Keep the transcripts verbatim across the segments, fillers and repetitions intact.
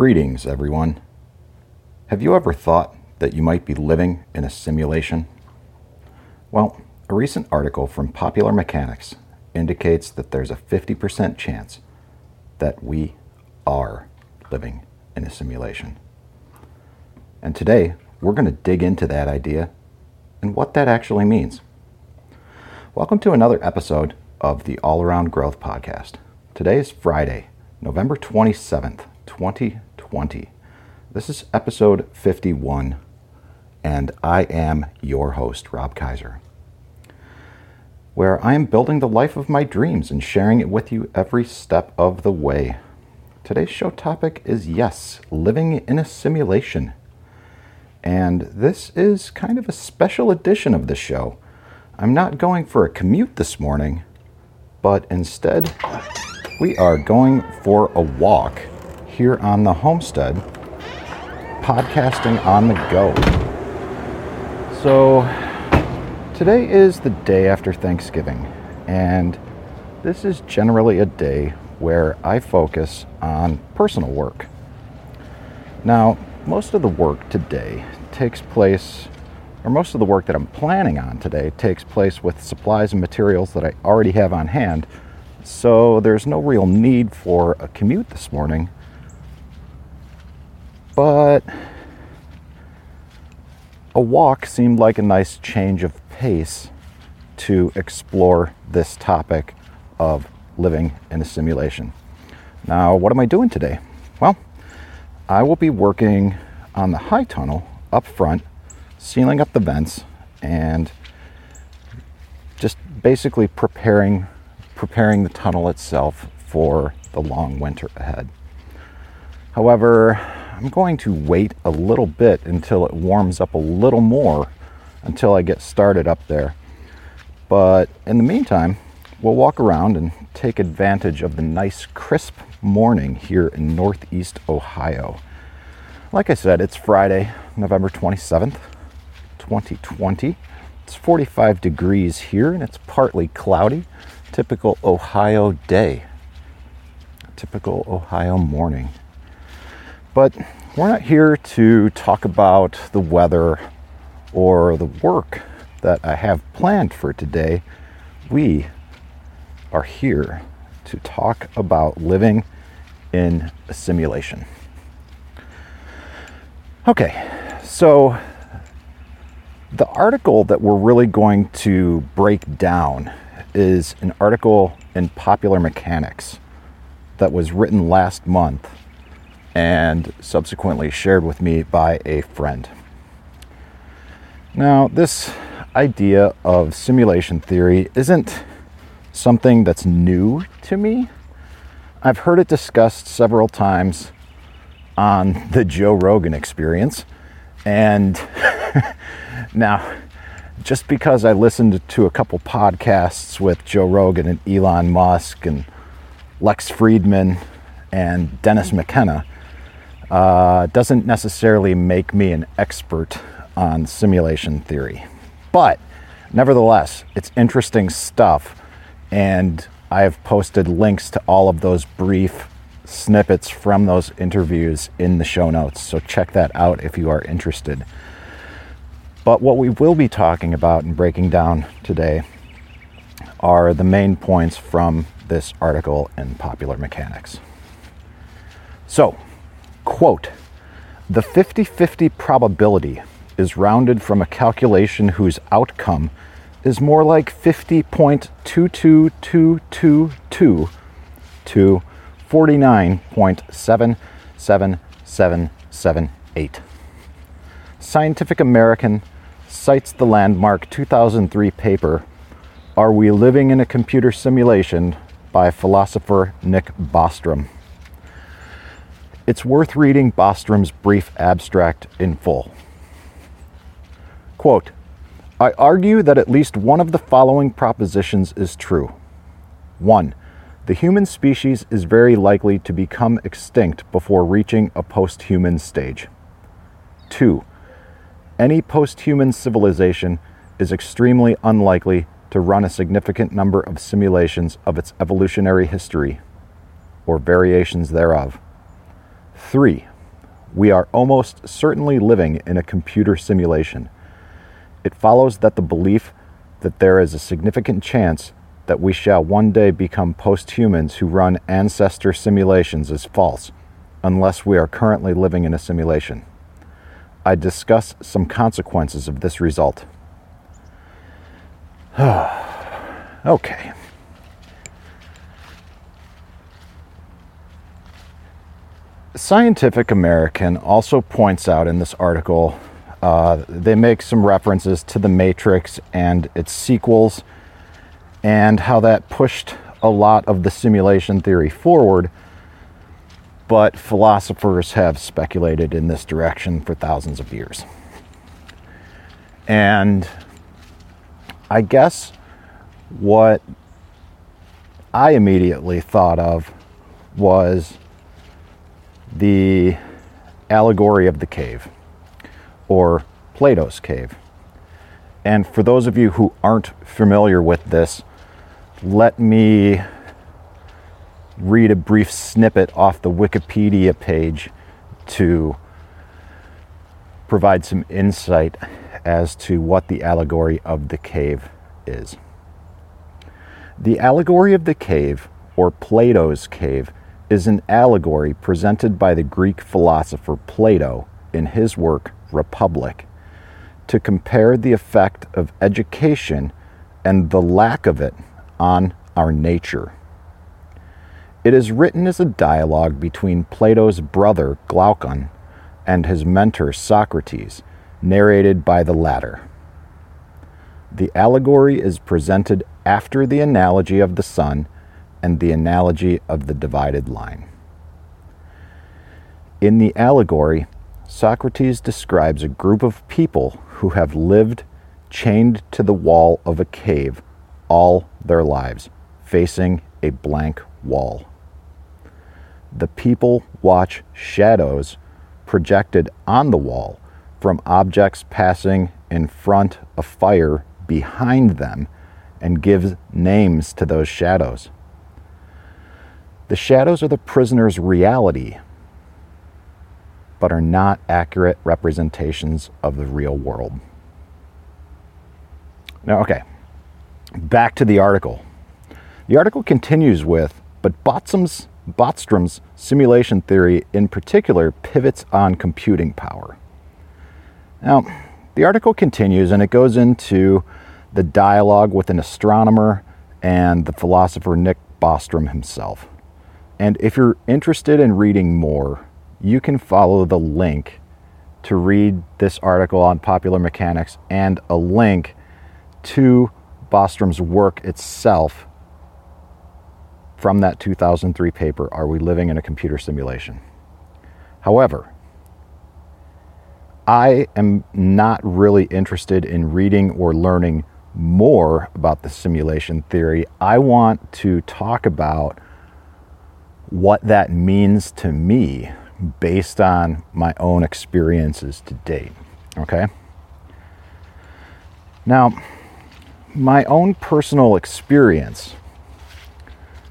Greetings, everyone. Have you ever thought that you might be living in a simulation? Well, a recent article from Popular Mechanics indicates that there's a fifty percent chance that we are living in a simulation. And today, we're going to dig into that idea and what that actually means. Welcome to another episode of the All Around Growth Podcast. Today is Friday, November twenty-seventh, twenty twenty. This is episode fifty-one, and I am your host, Rob Kaiser, where I am building the life of my dreams and sharing it with you every step of the way. Today's show topic is, yes, living in a simulation. And this is kind of a special edition of the show. I'm not going for a commute this morning, but instead we are going for a walk here on the homestead, podcasting on the go. So today is the day after Thanksgiving, and this is generally a day where I focus on personal work. Now, most of the work today takes place, or most of the work that I'm planning on today takes place with supplies and materials that I already have on hand, so there's no real need for a commute this morning. But a walk seemed like a nice change of pace to explore this topic of living in a simulation. Now, what am I doing today? Well, I will be working on the high tunnel up front, sealing up the vents, and just basically preparing preparing the tunnel itself for the long winter ahead. However, I'm going to wait a little bit until it warms up a little more until I get started up there. But in the meantime, we'll walk around and take advantage of the nice crisp morning here in Northeast Ohio. Like I said, it's Friday, November twenty-seventh, twenty twenty. It's forty-five degrees here and it's partly cloudy. Typical Ohio day. Typical Ohio morning. But we're not here to talk about the weather or the work that I have planned for today. We are here to talk about living in a simulation. Okay, so the article that we're really going to break down is an article in Popular Mechanics that was written last month and subsequently shared with me by a friend. Now, this idea of simulation theory isn't something that's new to me. I've heard it discussed several times on the Joe Rogan Experience, and now, just because I listened to a couple podcasts with Joe Rogan and Elon Musk and Lex Fridman and Dennis McKenna, Uh, doesn't necessarily make me an expert on simulation theory. But nevertheless, it's interesting stuff, and I have posted links to all of those brief snippets from those interviews in the show notes, so check that out if you are interested. But what we will be talking about and breaking down today are the main points from this article in Popular Mechanics. So, quote, "The fifty-fifty probability is rounded from a calculation whose outcome is more like fifty point two two two two to forty-nine point seven seven seven seven eight. Scientific American cites the landmark two thousand three paper, Are We Living in a Computer Simulation, by philosopher Nick Bostrom. It's worth reading Bostrom's brief abstract in full. Quote, "I argue that at least one of the following propositions is true. One, the human species is very likely to become extinct before reaching a post-human stage. Two, any post-human civilization is extremely unlikely to run a significant number of simulations of its evolutionary history, or variations thereof. Three, we are almost certainly living in a computer simulation. It follows that the belief that there is a significant chance that we shall one day become post-humans who run ancestor simulations is false, unless we are currently living in a simulation. I discuss some consequences of this result. Okay. Scientific American also points out in this article, uh, they make some references to The Matrix and its sequels, and how that pushed a lot of the simulation theory forward, but philosophers have speculated in this direction for thousands of years. And I guess what I immediately thought of was the Allegory of the Cave, or Plato's Cave. And for those of you who aren't familiar with this, let me read a brief snippet off the Wikipedia page to provide some insight as to what the Allegory of the Cave is. The Allegory of the Cave, or Plato's Cave, is an allegory presented by the Greek philosopher Plato in his work Republic to compare the effect of education and the lack of it on our nature. It is written as a dialogue between Plato's brother Glaucon and his mentor Socrates, narrated by the latter. The allegory is presented after the analogy of the sun and the analogy of the divided line. In the allegory, Socrates describes a group of people who have lived chained to the wall of a cave all their lives, facing a blank wall. The people watch shadows projected on the wall from objects passing in front of fire behind them and give names to those shadows. The shadows are the prisoner's reality, but are not accurate representations of the real world. Now, okay, back to the article. The article continues with, but Bostrom's, Bostrom's simulation theory in particular pivots on computing power. Now, the article continues and it goes into the dialogue with an astronomer and the philosopher Nick Bostrom himself. And if you're interested in reading more, you can follow the link to read this article on Popular Mechanics and a link to Bostrom's work itself from that two thousand three paper, Are We Living in a Computer Simulation? However, I am not really interested in reading or learning more about the simulation theory. I want to talk about what that means to me based on my own experiences to date, okay? Now, my own personal experience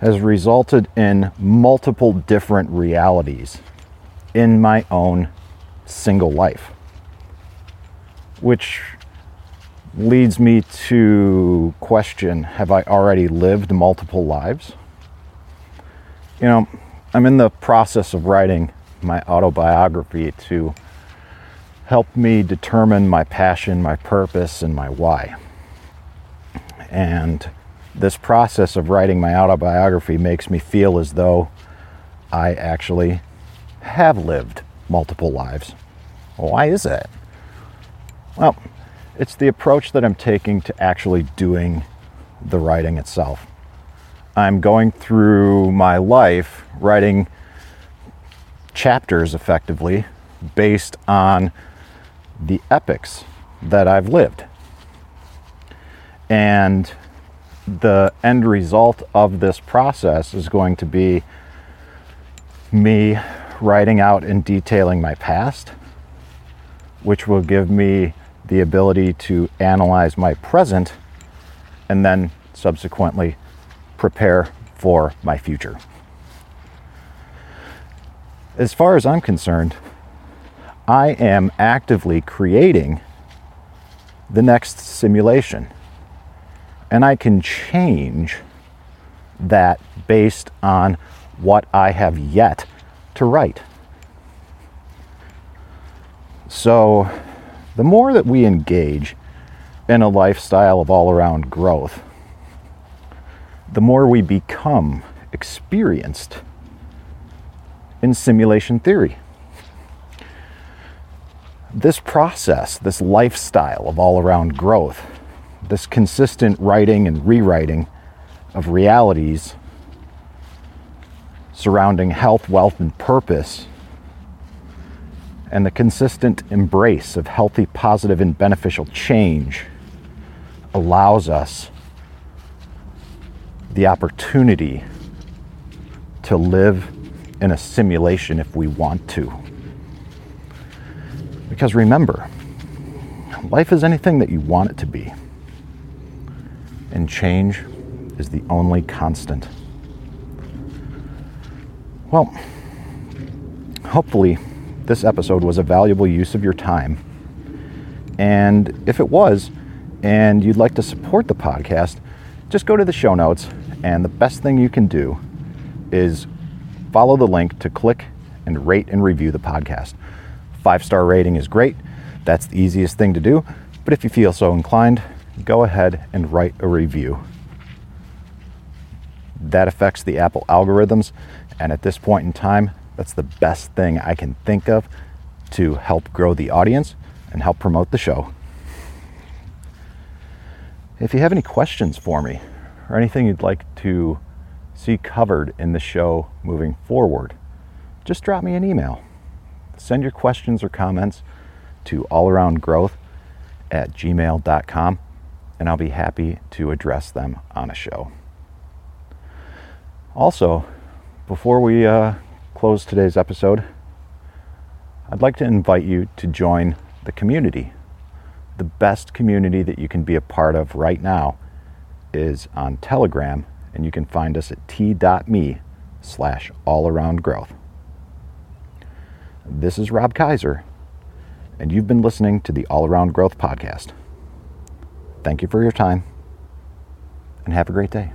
has resulted in multiple different realities in my own single life, which leads me to question, have I already lived multiple lives? You know, I'm in the process of writing my autobiography to help me determine my passion, my purpose, and my why. And this process of writing my autobiography makes me feel as though I actually have lived multiple lives. Why is that? Well, it's the approach that I'm taking to actually doing the writing itself. I'm going through my life writing chapters effectively based on the epics that I've lived. And the end result of this process is going to be me writing out and detailing my past, which will give me the ability to analyze my present and then subsequently prepare for my future. As far as I'm concerned, I am actively creating the next simulation. And I can change that based on what I have yet to write. So the more that we engage in a lifestyle of all-around growth, the more we become experienced in simulation theory. This process, this lifestyle of all-around growth, this consistent writing and rewriting of realities surrounding health, wealth, and purpose, and the consistent embrace of healthy, positive, and beneficial change allows us the opportunity to live in a simulation if we want to. Because remember, life is anything that you want it to be, and change is the only constant. Well, hopefully this episode was a valuable use of your time. And if it was, and you'd like to support the podcast, just go to the show notes, and the best thing you can do is follow the link to click and rate and review the podcast. Five-star rating is great. That's the easiest thing to do. But if you feel so inclined, go ahead and write a review. That affects the Apple algorithms, and at this point in time, that's the best thing I can think of to help grow the audience and help promote the show. If you have any questions for me or anything you'd like to see covered in the show moving forward, just drop me an email. Send your questions or comments to allaroundgrowth at gmail dot com, and I'll be happy to address them on a show. Also, before we uh, close today's episode, I'd like to invite you to join the community. The best community that you can be a part of right now is on Telegram, and you can find us at t dot m e slash allaroundgrowth. This is Rob Kaiser, and you've been listening to the All Around Growth Podcast. Thank you for your time, and have a great day.